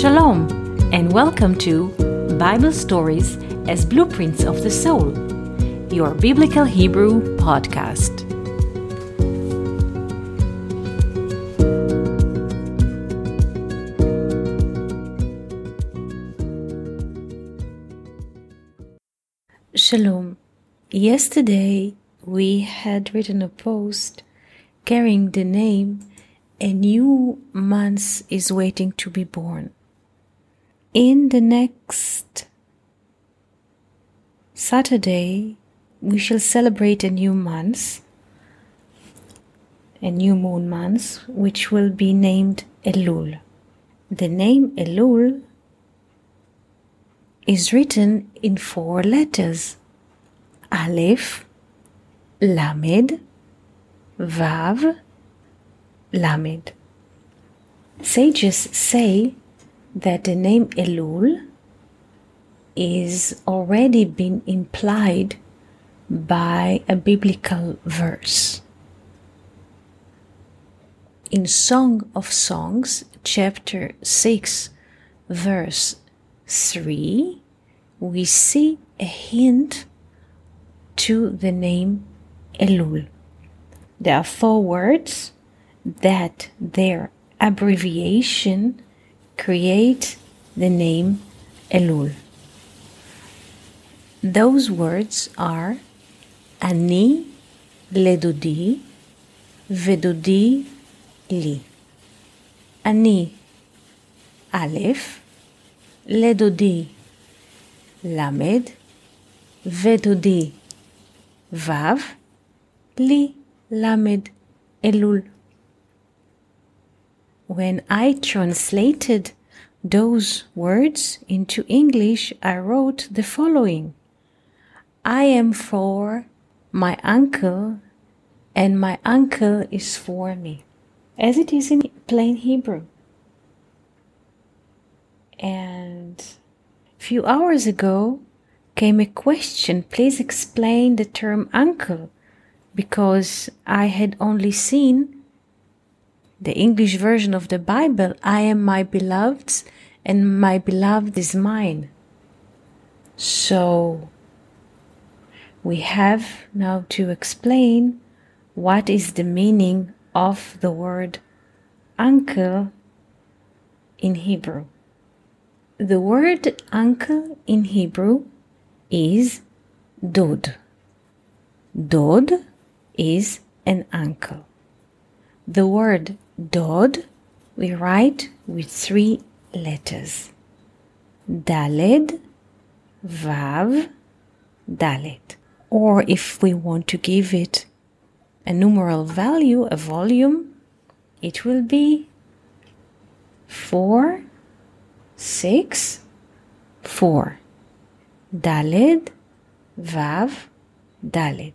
Shalom, and welcome to Bible Stories as Blueprints of the Soul, your Biblical Hebrew podcast. Shalom. Yesterday we had written a post carrying the name "A New Month is Waiting to be Born." In the next Saturday we shall celebrate a new month, a new moon month, which will be named Elul. The name Elul is written in four letters: Aleph, Lamed, Vav, Lamed. Sages say that the name Elul is already been implied by a biblical verse. In Song of Songs, chapter 6, verse 3, we see a hint to the name Elul. There are four words that their abbreviation create the name Elul. Those words are Ani Ledodi Vedodi Li. Ani, Aleph, Ledodi, Lamed, Vedodi, Vav, Li, Lamed, Elul. When I translated those words into English, I wrote the following: I am for my uncle, and my uncle is for me, as it is in plain Hebrew. And a few hours ago came a question: please explain the term uncle, because I had only seen the English version of the Bible, I am my beloved's and my beloved is mine. So we have now to explain what is the meaning of the word uncle in Hebrew. The word uncle in Hebrew is dod. Dod is an uncle. The word dod we write with three letters: Daled, Vav, Daled. Or if we want to give it a numeral value, a volume, it will be 4, 6, 4. Daled, Vav, Daled.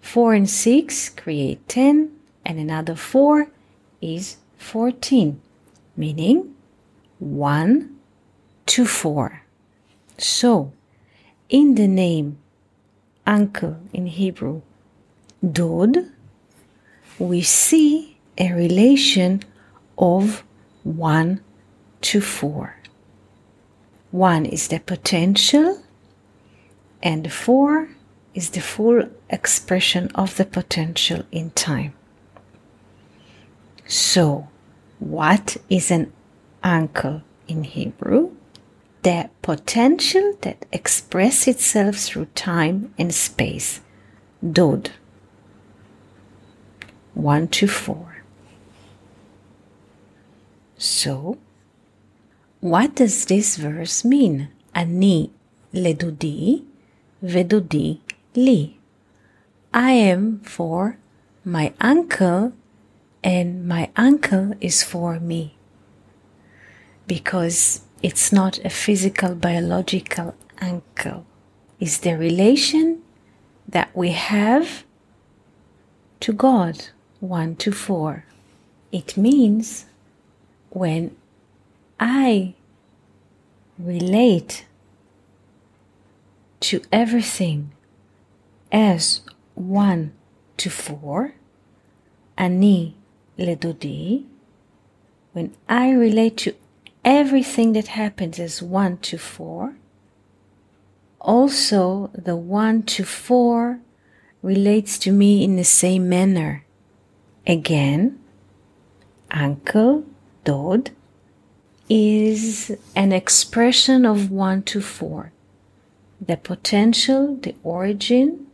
4 and 6 create 10, and another 4 is 14, meaning 1 to 4. So, in the name uncle in Hebrew, dod, we see a relation of 1 to 4. 1 is the potential, and 4 is the full expression of the potential in time. So, what is an uncle in Hebrew? The potential that expresses itself through time and space. Dod. 1 to 4. So, what does this verse mean? Ani ledodi vedodi li. I am for my uncle, and my uncle is for me. Because it's not a physical, biological uncle. It's the relation that we have to God, 1 to 4. It means when I relate to everything as 1 to 4, Ani ledodi, when I relate to everything that happens as 1 to 4. Also, the 1 to 4 relates to me in the same manner. Again, uncle, dod, is an expression of 1 to 4. The potential, the origin,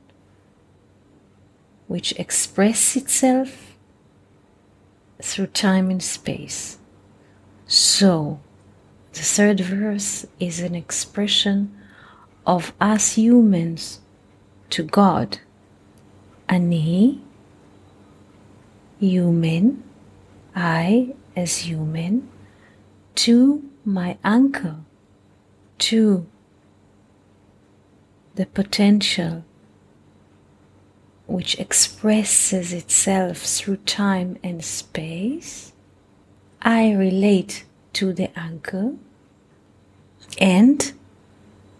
which expresses itself through time and space. So, the third verse is an expression of us humans to God. Ani, human, I as human, to my uncle, to the potential which expresses itself through time and space. I relate to the uncle, and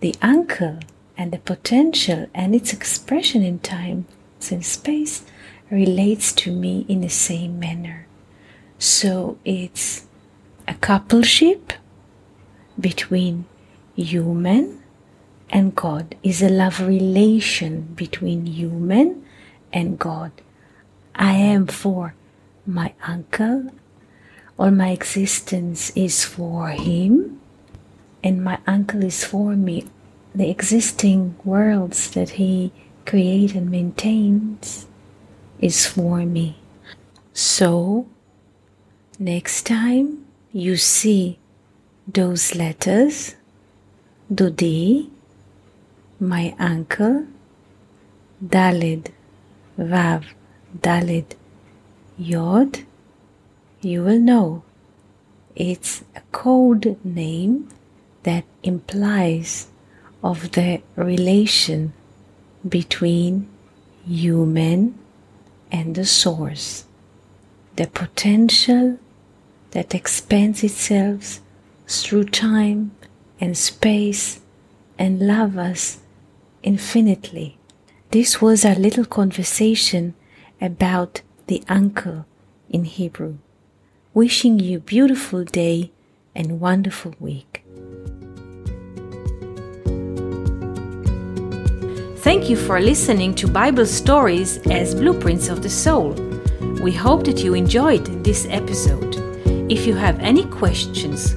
the uncle and the potential and its expression in time and space relates to me in the same manner. So it's a coupleship between human and God, is a love relation between human and God. I am for my uncle, all my existence is for him, and my uncle is for me. The existing worlds that he creates and maintains is for me. So, next time you see those letters, Dodi, my uncle, Daled, Vav, Daled, Yod, you will know it's a code name that implies of the relation between human and the source, the potential that expands itself through time and space and loves us infinitely. This was our little conversation about the uncle in Hebrew. Wishing you a beautiful day and wonderful week. Thank you for listening to Bible Stories as Blueprints of the Soul. We hope that you enjoyed this episode. If you have any questions,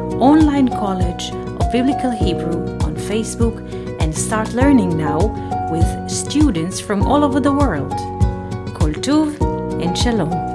Online College of Biblical Hebrew on Facebook and start learning now with students from all over the world. Kol Tuv and Shalom.